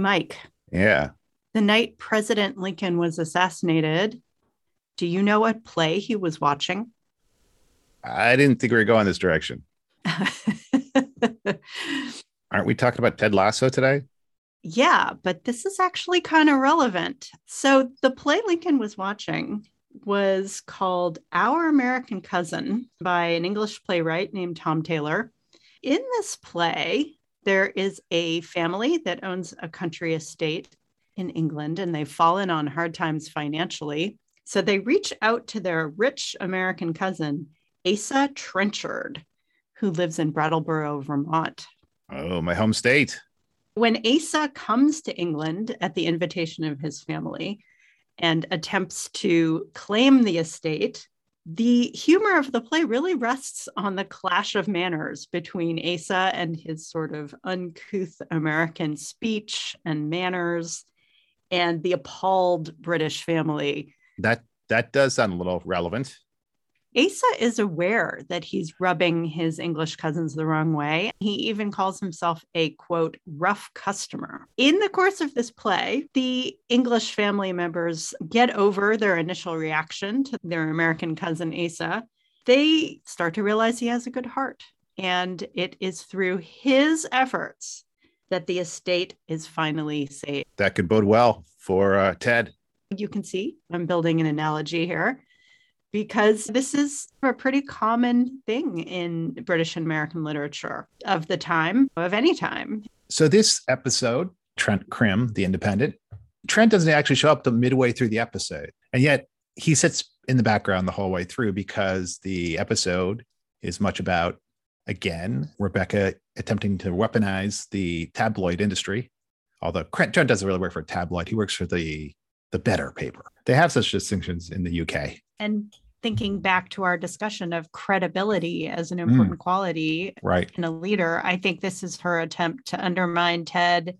Mike. Yeah. The night President Lincoln was assassinated, do you know what play he was watching? I didn't think we were going this direction. Aren't we talking about Ted Lasso today? Yeah, but this is actually kind of relevant. So the play Lincoln was watching was called Our American Cousin by an English playwright named Tom Taylor. In this play, there is a family that owns a country estate in England, and they've fallen on hard times financially. So they reach out to their rich American cousin, Asa Trenchard, who lives in Brattleboro, Vermont. Oh, my home state. When Asa comes to England at the invitation of his family and attempts to claim the estate, the humor of the play really rests on the clash of manners between Asa and his sort of uncouth American speech and manners and the appalled British family. That does sound a little relevant. Asa is aware that he's rubbing his English cousins the wrong way. He even calls himself a, quote, rough customer. In the course of this play, the English family members get over their initial reaction to their American cousin, Asa. They start to realize he has a good heart. And it is through his efforts that the estate is finally saved. That could bode well for Ted. You can see I'm building an analogy here, because this is a pretty common thing in British and American literature of the time, of any time. So this episode, Trent Crimm, The Independent, Trent doesn't actually show up till midway through the episode. And yet he sits in the background the whole way through, because the episode is much about, again, Rebecca attempting to weaponize the tabloid industry. Although Trent doesn't really work for a tabloid. He works for the better paper. They have such distinctions in the UK. And thinking back to our discussion of credibility as an important quality in a leader, I think this is her attempt to undermine Ted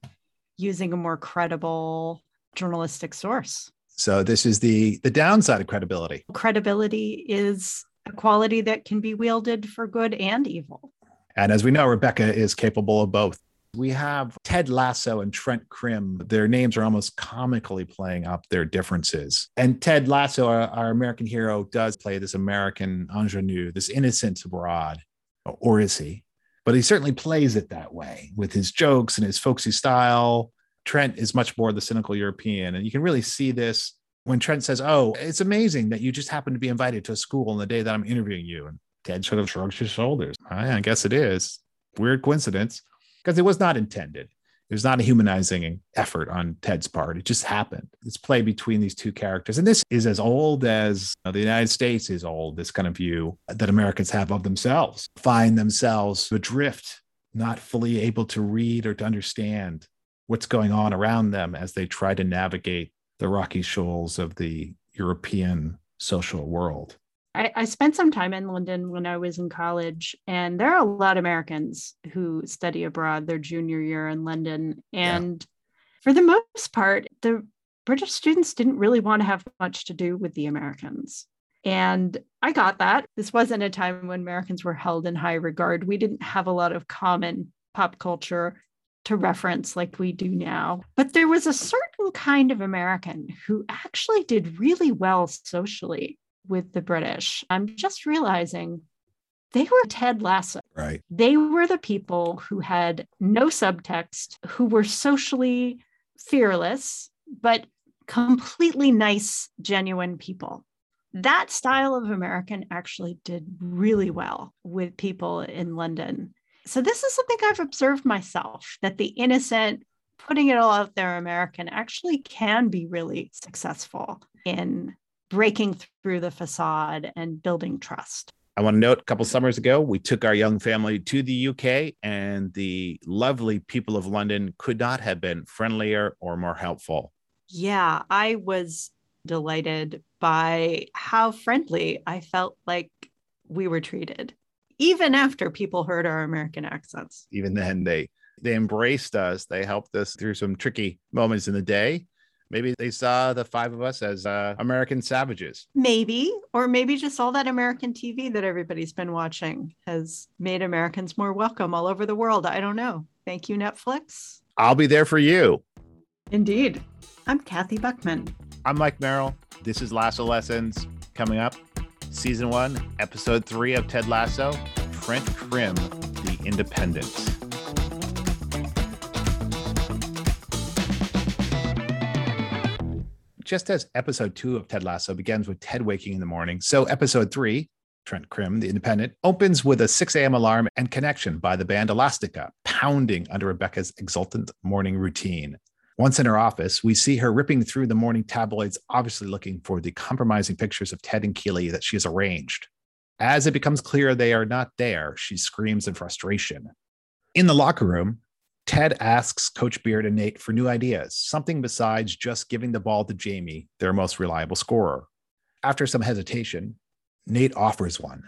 using a more credible journalistic source. So this is the downside of credibility. Credibility is a quality that can be wielded for good and evil. And as we know, Rebecca is capable of both. We have Ted Lasso and Trent Crimm. Their names are almost comically playing up their differences. And Ted Lasso, our American hero, does play this American ingenue, this innocent broad, or is he? But he certainly plays it that way with his jokes and his folksy style. Trent is much more the cynical European. And you can really see this when Trent says, oh, it's amazing that you just happened to be invited to a school on the day that I'm interviewing you. And Ted sort of shrugs his shoulders. I guess it is. Weird coincidence. Because it was not intended. It was not a humanizing effort on Ted's part. It just happened. It's play between these two characters. And this is as old as the United States is old, this kind of view that Americans have of themselves, find themselves adrift, not fully able to read or to understand what's going on around them as they try to navigate the rocky shoals of the European social world. I spent some time in London when I was in college, and there are a lot of Americans who study abroad their junior year in London. And for the most part, the British students didn't really want to have much to do with the Americans. And I got that. This wasn't a time when Americans were held in high regard. We didn't have a lot of common pop culture to reference like we do now. But there was a certain kind of American who actually did really well socially with the British. I'm just realizing they were Ted Lasso. Right. They were the people who had no subtext, who were socially fearless, but completely nice, genuine people. That style of American actually did really well with people in London. So this is something I've observed myself, that the innocent, putting it all out there American actually can be really successful in breaking through the facade and building trust. I want to note, a couple summers ago, we took our young family to the UK, and the lovely people of London could not have been friendlier or more helpful. Yeah, I was delighted by how friendly I felt like we were treated, even after people heard our American accents. Even then, they embraced us. They helped us through some tricky moments in the day. Maybe they saw the five of us as American savages. Maybe, or maybe just all that American TV that everybody's been watching has made Americans more welcome all over the world. I don't know. Thank you, Netflix. I'll be there for you. Indeed. I'm Kathy Buckman. I'm Mike Merrill. This is Lasso Lessons. Coming up, Season 1, Episode 3 of Ted Lasso, Trent Crimm, The Independent. Just as episode 2 of Ted Lasso begins with Ted waking in the morning, so episode 3, Trent Crimm, the Independent, opens with a 6 a.m. alarm and connection by the band Elastica, pounding under Rebecca's exultant morning routine. Once in her office, we see her ripping through the morning tabloids, obviously looking for the compromising pictures of Ted and Keely that she has arranged. As it becomes clear they are not there, she screams in frustration. In the locker room, Ted asks Coach Beard and Nate for new ideas, something besides just giving the ball to Jamie, their most reliable scorer. After some hesitation, Nate offers one.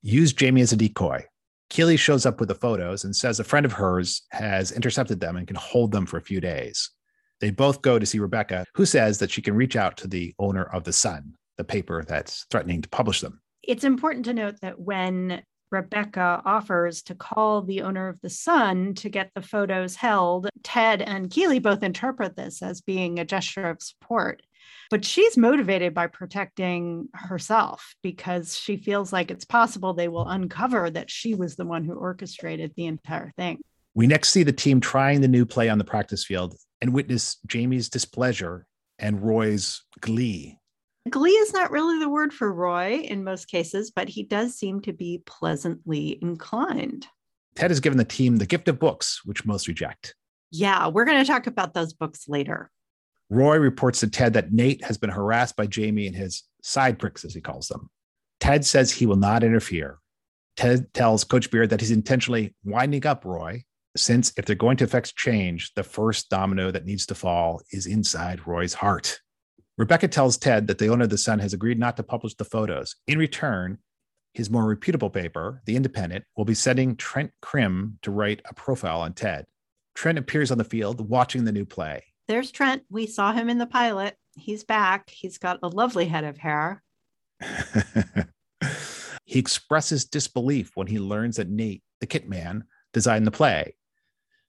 Use Jamie as a decoy. Keely shows up with the photos and says a friend of hers has intercepted them and can hold them for a few days. They both go to see Rebecca, who says that she can reach out to the owner of The Sun, the paper that's threatening to publish them. It's important to note that when Rebecca offers to call the owner of The Sun to get the photos held, Ted and Keely both interpret this as being a gesture of support. But she's motivated by protecting herself because she feels like it's possible they will uncover that she was the one who orchestrated the entire thing. We next see the team trying the new play on the practice field and witness Jamie's displeasure and Roy's glee. Glee is not really the word for Roy in most cases, but he does seem to be pleasantly inclined. Ted has given the team the gift of books, which most reject. Yeah, we're going to talk about those books later. Roy reports to Ted that Nate has been harassed by Jamie and his side pricks, as he calls them. Ted says he will not interfere. Ted tells Coach Beard that he's intentionally winding up Roy, since if they're going to affect change, the first domino that needs to fall is inside Roy's heart. Rebecca tells Ted that the owner of The Sun has agreed not to publish the photos. In return, his more reputable paper, The Independent, will be sending Trent Crimm to write a profile on Ted. Trent appears on the field watching the new play. There's Trent. We saw him in the pilot. He's back. He's got a lovely head of hair. He expresses disbelief when he learns that Nate, the kit man, designed the play.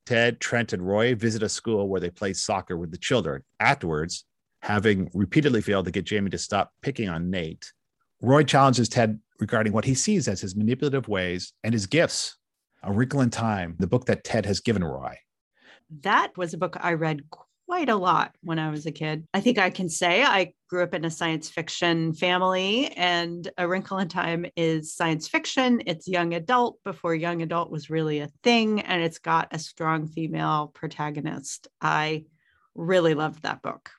Ted, Trent, and Roy visit a school where they play soccer with the children. Afterwards, having repeatedly failed to get Jamie to stop picking on Nate, Roy challenges Ted regarding what he sees as his manipulative ways and his gifts. A Wrinkle in Time, the book that Ted has given Roy. That was a book I read quite a lot when I was a kid. I think I can say I grew up in a science fiction family, and A Wrinkle in Time is science fiction. It's young adult before young adult was really a thing, and it's got a strong female protagonist. I really loved that book.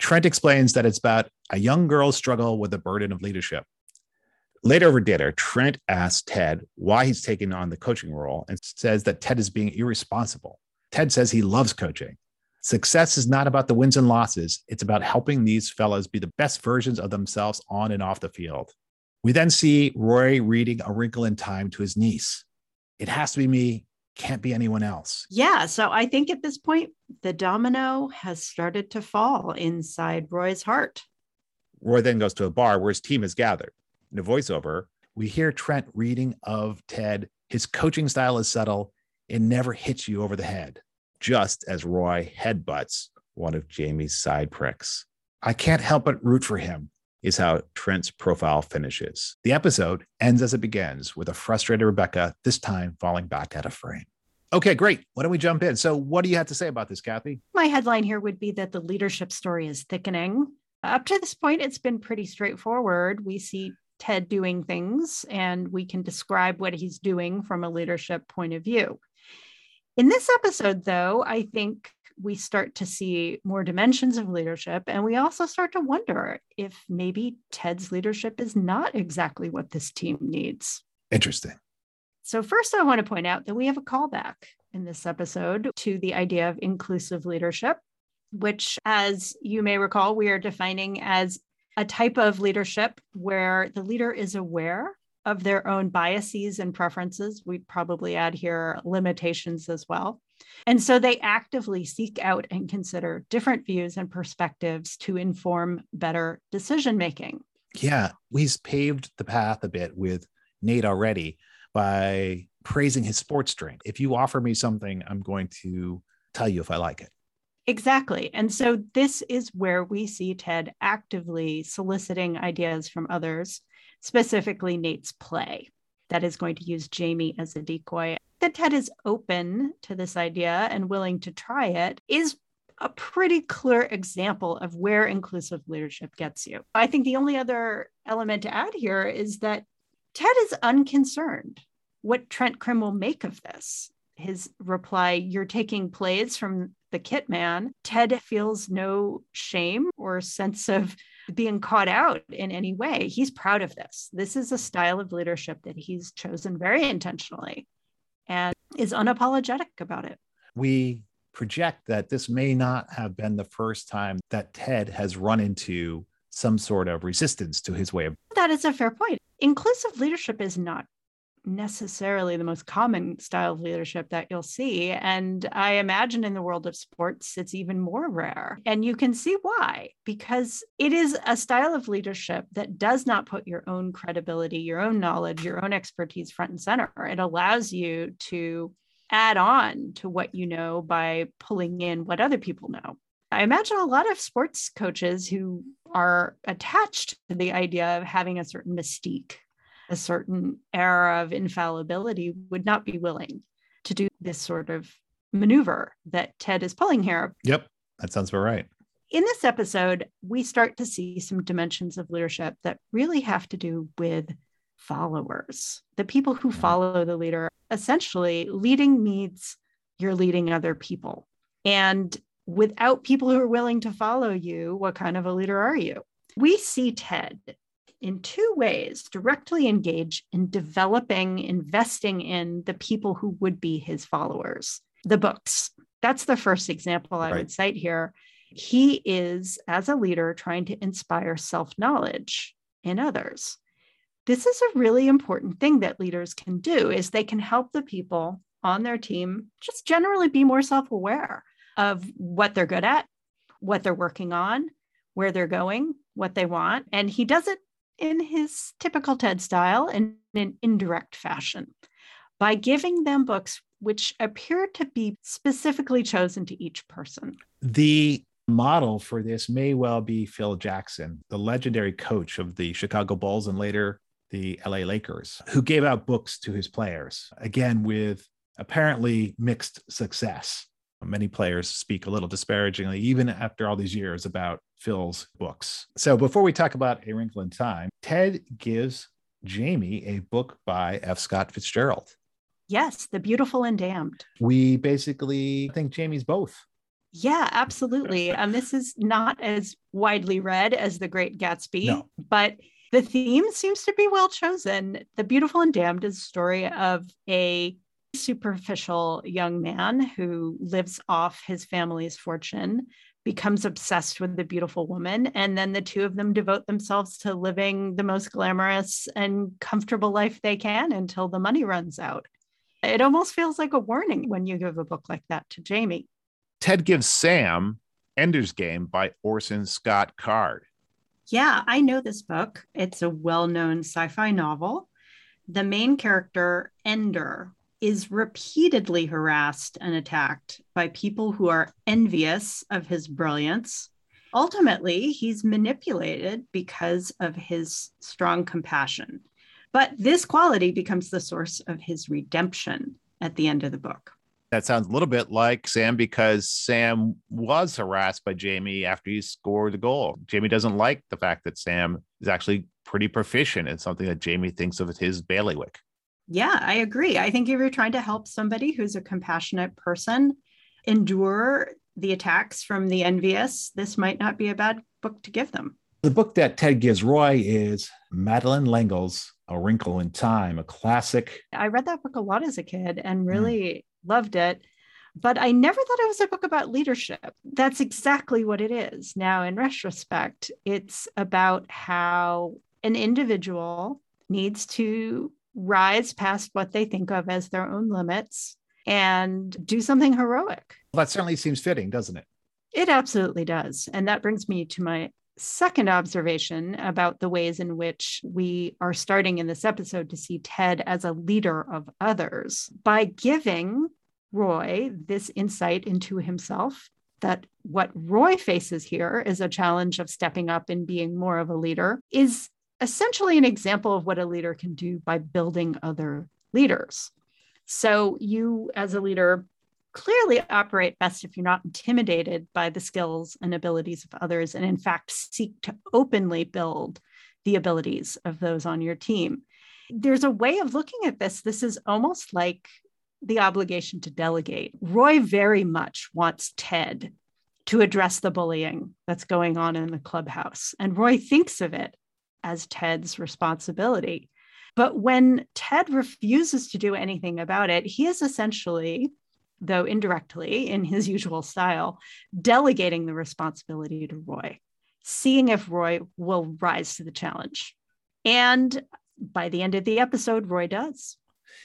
Trent explains that it's about a young girl's struggle with the burden of leadership. Later over dinner, Trent asks Ted why he's taking on the coaching role and says that Ted is being irresponsible. Ted says he loves coaching. Success is not about the wins and losses. It's about helping these fellas be the best versions of themselves on and off the field. We then see Roy reading A Wrinkle in Time to his niece. It has to be me. Can't be anyone else. Yeah. So I think at this point, the domino has started to fall inside Roy's heart. Roy then goes to a bar where his team is gathered. In a voiceover, we hear Trent reading of Ted. His coaching style is subtle. It never hits you over the head. Just as Roy headbutts one of Jamie's side pricks. I can't help but root for him, is how Trent's profile finishes. The episode ends as it begins, with a frustrated Rebecca, this time falling back out of frame. Okay, great. Why don't we jump in? So what do you have to say about this, Kathy? My headline here would be that the leadership story is thickening. Up to this point, it's been pretty straightforward. We see Ted doing things, and we can describe what he's doing from a leadership point of view. In this episode, though, I think we start to see more dimensions of leadership. And we also start to wonder if maybe Ted's leadership is not exactly what this team needs. Interesting. So first, I want to point out that we have a callback in this episode to the idea of inclusive leadership, which, as you may recall, we are defining as a type of leadership where the leader is aware of their own biases and preferences. We'd probably add here limitations as well. And so they actively seek out and consider different views and perspectives to inform better decision-making. Yeah, he's paved the path a bit with Nate already by praising his sports drink. If you offer me something, I'm going to tell you if I like it. Exactly. And so this is where we see Ted actively soliciting ideas from others, specifically Nate's play that is going to use Jamie as a decoy. That Ted is open to this idea and willing to try it is a pretty clear example of where inclusive leadership gets you. I think the only other element to add here is that Ted is unconcerned what Trent Crimm will make of this. His reply, "You're taking plays from the kit man." Ted feels no shame or sense of being caught out in any way. He's proud of this. This is a style of leadership that he's chosen very intentionally and is unapologetic about it. We project that this may not have been the first time that Ted has run into some sort of resistance to his way of. That is a fair point. Inclusive leadership is not necessarily the most common style of leadership that you'll see. And I imagine in the world of sports, it's even more rare. And you can see why, because it is a style of leadership that does not put your own credibility, your own knowledge, your own expertise front and center. It allows you to add on to what you know by pulling in what other people know. I imagine a lot of sports coaches who are attached to the idea of having a certain mystique, a certain era of infallibility, would not be willing to do this sort of maneuver that Ted is pulling here. Yep, that sounds about right. In this episode, we start to see some dimensions of leadership that really have to do with followers, the people who follow the leader. Essentially, leading means you're leading other people. And without people who are willing to follow you, what kind of a leader are you? We see Ted in two ways directly engage in developing, investing in the people who would be his followers, the books. That's the first example I would cite here. He is, as a leader, trying to inspire self-knowledge in others. This is a really important thing that leaders can do, is they can help the people on their team just generally be more self-aware of what they're good at, what they're working on, where they're going, what they want. And he does it in his typical Ted style, in an indirect fashion, by giving them books which appear to be specifically chosen to each person. The model for this may well be Phil Jackson, the legendary coach of the Chicago Bulls and later the LA Lakers, who gave out books to his players, again, with apparently mixed success. Many players speak a little disparagingly, even after all these years, about Phil's books. So before we talk about A Wrinkle in Time, Ted gives Jamie a book by F. Scott Fitzgerald. Yes, The Beautiful and Damned. We basically think Jamie's both. Yeah, absolutely. This is not as widely read as The Great Gatsby, but the theme seems to be well chosen. The Beautiful and Damned is a story of a superficial young man who lives off his family's fortune, becomes obsessed with the beautiful woman, and then the two of them devote themselves to living the most glamorous and comfortable life they can until the money runs out. It almost feels like a warning when you give a book like that to Jamie. Ted gives Sam Ender's Game by Orson Scott Card. Yeah, I know this book. It's a well-known sci-fi novel. The main character, Ender, is repeatedly harassed and attacked by people who are envious of his brilliance. Ultimately, he's manipulated because of his strong compassion. But this quality becomes the source of his redemption at the end of the book. That sounds a little bit like Sam, because Sam was harassed by Jamie after he scored the goal. Jamie doesn't like the fact that Sam is actually pretty proficient in something that Jamie thinks of as his bailiwick. Yeah, I agree. I think if you're trying to help somebody who's a compassionate person endure the attacks from the envious, this might not be a bad book to give them. The book that Ted gives Roy is Madeleine L'Engle's A Wrinkle in Time, a classic. I read that book a lot as a kid and really loved it, but I never thought it was a book about leadership. That's exactly what it is. Now, in retrospect, it's about how an individual needs to rise past what they think of as their own limits and do something heroic. Well, that certainly seems fitting, doesn't it? It absolutely does. And that brings me to my second observation about the ways in which we are starting in this episode to see Ted as a leader of others. By giving Roy this insight into himself, that what Roy faces here is a challenge of stepping up and being more of a leader, is essentially an example of what a leader can do by building other leaders. So you, as a leader, clearly operate best if you're not intimidated by the skills and abilities of others, and in fact, seek to openly build the abilities of those on your team. There's a way of looking at this. This is almost like the obligation to delegate. Roy very much wants Ted to address the bullying that's going on in the clubhouse. And Roy thinks of it as Ted's responsibility. But when Ted refuses to do anything about it, he is essentially, though indirectly in his usual style, delegating the responsibility to Roy, seeing if Roy will rise to the challenge. And by the end of the episode, Roy does.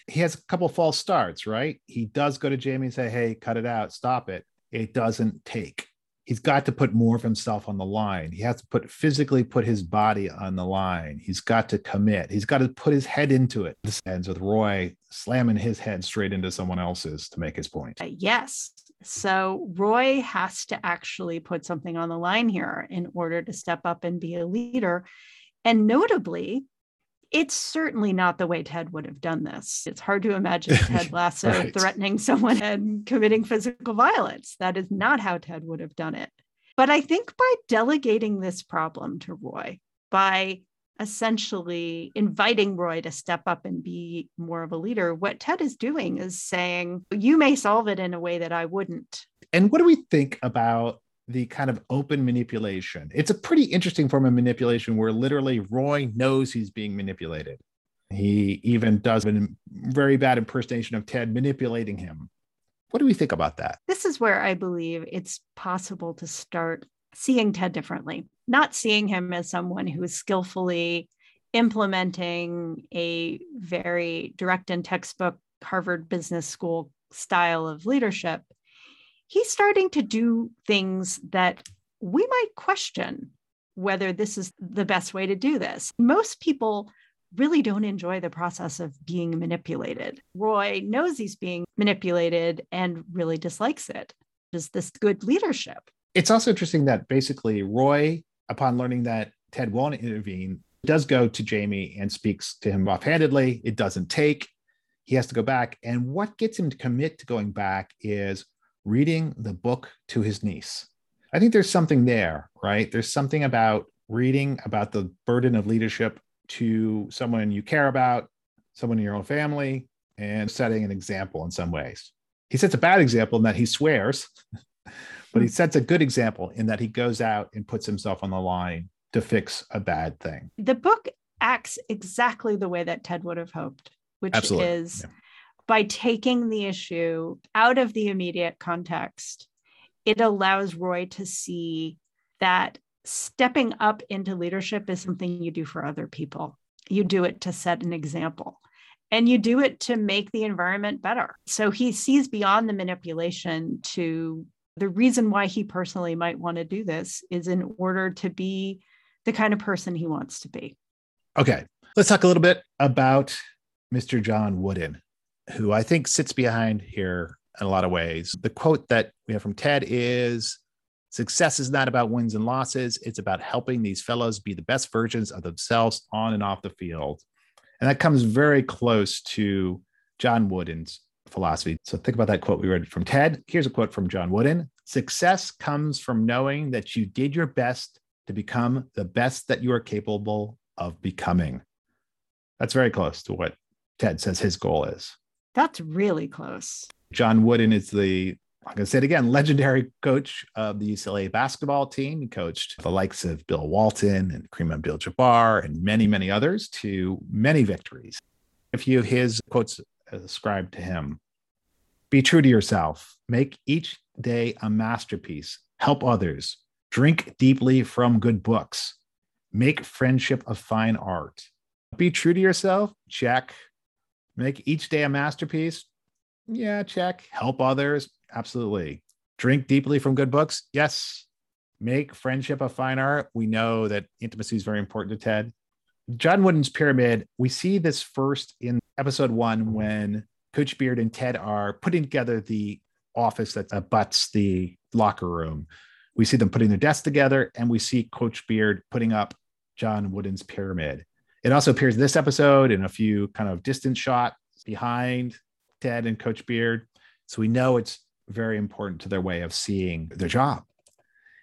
He has a couple false starts, right? He does go to Jamie and say, hey, cut it out, stop it. It doesn't take. He's got to put more of himself on the line. He has to physically put his body on the line. He's got to commit. He's got to put his head into it. This ends with Roy slamming his head straight into someone else's to make his point. Yes. So Roy has to actually put something on the line here in order to step up and be a leader. And notably, it's certainly not the way Ted would have done this. It's hard to imagine Ted Lasso right. threatening someone and committing physical violence. That is not how Ted would have done it. But I think by delegating this problem to Roy, by essentially inviting Roy to step up and be more of a leader, what Ted is doing is saying, you may solve it in a way that I wouldn't. And what do we think about the kind of open manipulation? It's a pretty interesting form of manipulation where literally Roy knows he's being manipulated. He even does a very bad impersonation of Ted manipulating him. What do we think about that? This is where I believe it's possible to start seeing Ted differently, not seeing him as someone who is skillfully implementing a very direct and textbook Harvard Business School style of leadership. He's starting to do things that we might question whether this is the best way to do this. Most people really don't enjoy the process of being manipulated. Roy knows he's being manipulated and really dislikes it. Is this good leadership? It's also interesting that basically Roy, upon learning that Ted won't intervene, does go to Jamie and speaks to him offhandedly. It doesn't take. He has to go back. And what gets him to commit to going back is reading the book to his niece. I think there's something there, right? There's something about reading about the burden of leadership to someone you care about, someone in your own family, and setting an example in some ways. He sets a bad example in that he swears, but he sets a good example in that he goes out and puts himself on the line to fix a bad thing. The book acts exactly the way that Ted would have hoped, which Absolutely. Is... Yeah. By taking the issue out of the immediate context, it allows Roy to see that stepping up into leadership is something you do for other people. You do it to set an example, and you do it to make the environment better. So he sees beyond the manipulation to the reason why he personally might want to do this is in order to be the kind of person he wants to be. Okay, let's talk a little bit about Mr. John Wooden, who I think sits behind here in a lot of ways. The quote that we have from Ted is, success is not about wins and losses. It's about helping these fellows be the best versions of themselves on and off the field. And that comes very close to John Wooden's philosophy. So think about that quote we read from Ted. Here's a quote from John Wooden. Success comes from knowing that you did your best to become the best that you are capable of becoming. That's very close to what Ted says his goal is. That's really close. John Wooden is the, I'm going to say it again, legendary coach of the UCLA basketball team. He coached the likes of Bill Walton and Kareem Abdul-Jabbar and many, many others to many victories. A few of his quotes ascribed to him. Be true to yourself. Make each day a masterpiece. Help others. Drink deeply from good books. Make friendship a fine art. Be true to yourself. Check. Make each day a masterpiece. Yeah, check. Help others. Absolutely. Drink deeply from good books. Yes. Make friendship a fine art. We know that intimacy is very important to Ted. John Wooden's pyramid, we see this first in episode 1 when Coach Beard and Ted are putting together the office that abuts the locker room. We see them putting their desks together, and we see Coach Beard putting up John Wooden's pyramid. It also appears in this episode in a few kind of distant shots behind Ted and Coach Beard. So we know it's very important to their way of seeing their job.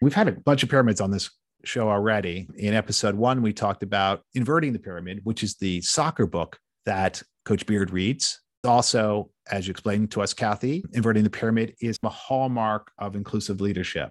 We've had a bunch of pyramids on this show already. In episode 1, we talked about Inverting the Pyramid, which is the soccer book that Coach Beard reads. Also, as you explained to us, Kathy, Inverting the Pyramid is a hallmark of inclusive leadership.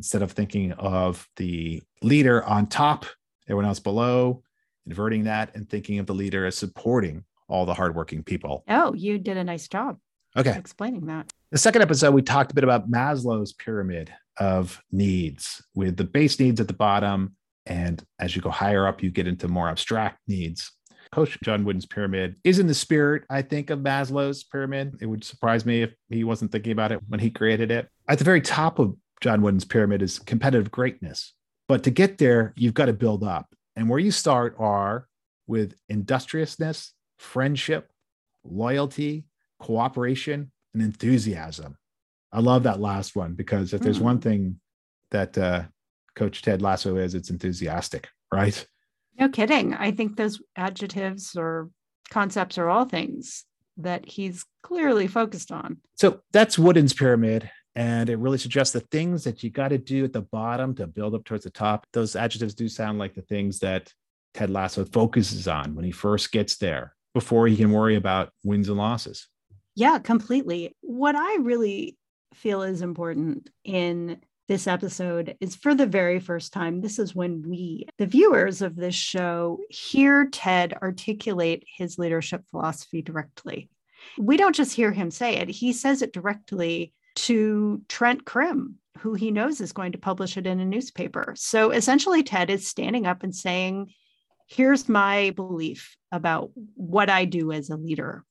Instead of thinking of the leader on top, everyone else below, inverting that and thinking of the leader as supporting all the hardworking people. Oh, you did a nice job. Okay. Explaining that. The second episode, we talked a bit about Maslow's pyramid of needs, with the base needs at the bottom. And as you go higher up, you get into more abstract needs. Coach John Wooden's pyramid is in the spirit, I think, of Maslow's pyramid. It would surprise me if he wasn't thinking about it when he created it. At the very top of John Wooden's pyramid is competitive greatness. But to get there, you've got to build up. And where you start are with industriousness, friendship, loyalty, cooperation, and enthusiasm. I love that last one, because if there's one thing that Coach Ted Lasso is, it's enthusiastic, right? No kidding. I think those adjectives or concepts are all things that he's clearly focused on. So that's Wooden's pyramid. And it really suggests the things that you got to do at the bottom to build up towards the top. Those adjectives do sound like the things that Ted Lasso focuses on when he first gets there, before he can worry about wins and losses. Yeah, completely. What I really feel is important in this episode is, for the very first time, this is when we, the viewers of this show, hear Ted articulate his leadership philosophy directly. We don't just hear him say it. He says it directly to Trent Crimm, who he knows is going to publish it in a newspaper. So essentially, Ted is standing up and saying, here's my belief about what I do as a leader.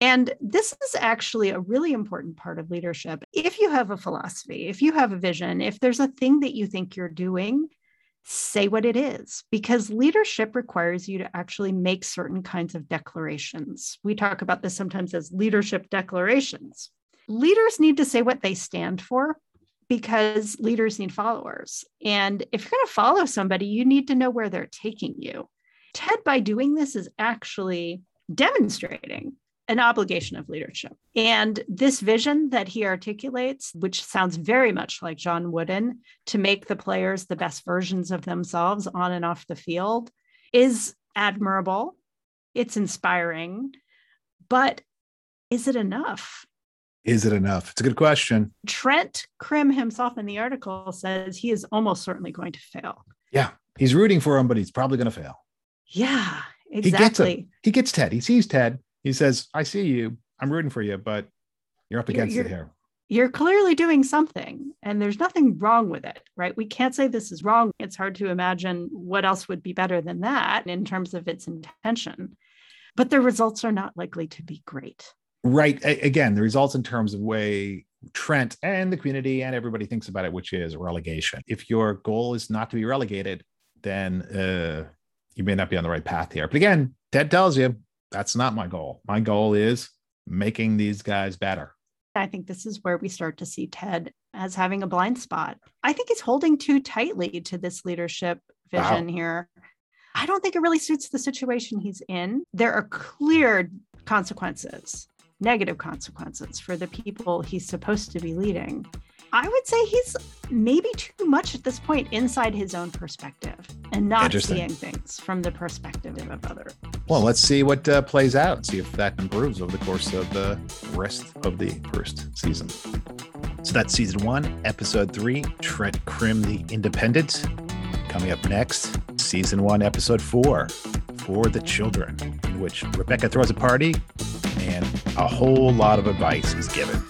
And this is actually a really important part of leadership. If you have a philosophy, if you have a vision, if there's a thing that you think you're doing, say what it is, because leadership requires you to actually make certain kinds of declarations. We talk about this sometimes as leadership declarations. Leaders need to say what they stand for, because leaders need followers. And if you're going to follow somebody, you need to know where they're taking you. Ted, by doing this, is actually demonstrating an obligation of leadership. And this vision that he articulates, which sounds very much like John Wooden, to make the players the best versions of themselves on and off the field, is admirable. It's inspiring. But is it enough? Is it enough? It's a good question. Trent Crimm himself in the article says he is almost certainly going to fail. Yeah. He's rooting for him, but he's probably going to fail. Yeah, exactly. He gets Ted. He sees Ted. He says, I see you. I'm rooting for you, but you're up against it here. You're clearly doing something, and there's nothing wrong with it, right? We can't say this is wrong. It's hard to imagine what else would be better than that in terms of its intention. But the results are not likely to be great. Right. Again, the results in terms of way Trent and the community and everybody thinks about it, which is relegation. If your goal is not to be relegated, then you may not be on the right path here. But again, Ted tells you, that's not my goal. My goal is making these guys better. I think this is where we start to see Ted as having a blind spot. I think he's holding too tightly to this leadership vision here. I don't think it really suits the situation he's in. There are clear consequences. Negative consequences for the people he's supposed to be leading. I would say he's maybe too much at this point inside his own perspective and not seeing things from the perspective of others. Well, let's see what plays out, see if that improves over the course of the rest of the first season. So that's season 1, episode 3, Trent Crimm, The Independent. Coming up next, season 1, episode 4, For the Children, in which Rebecca throws a party and a whole lot of advice is given.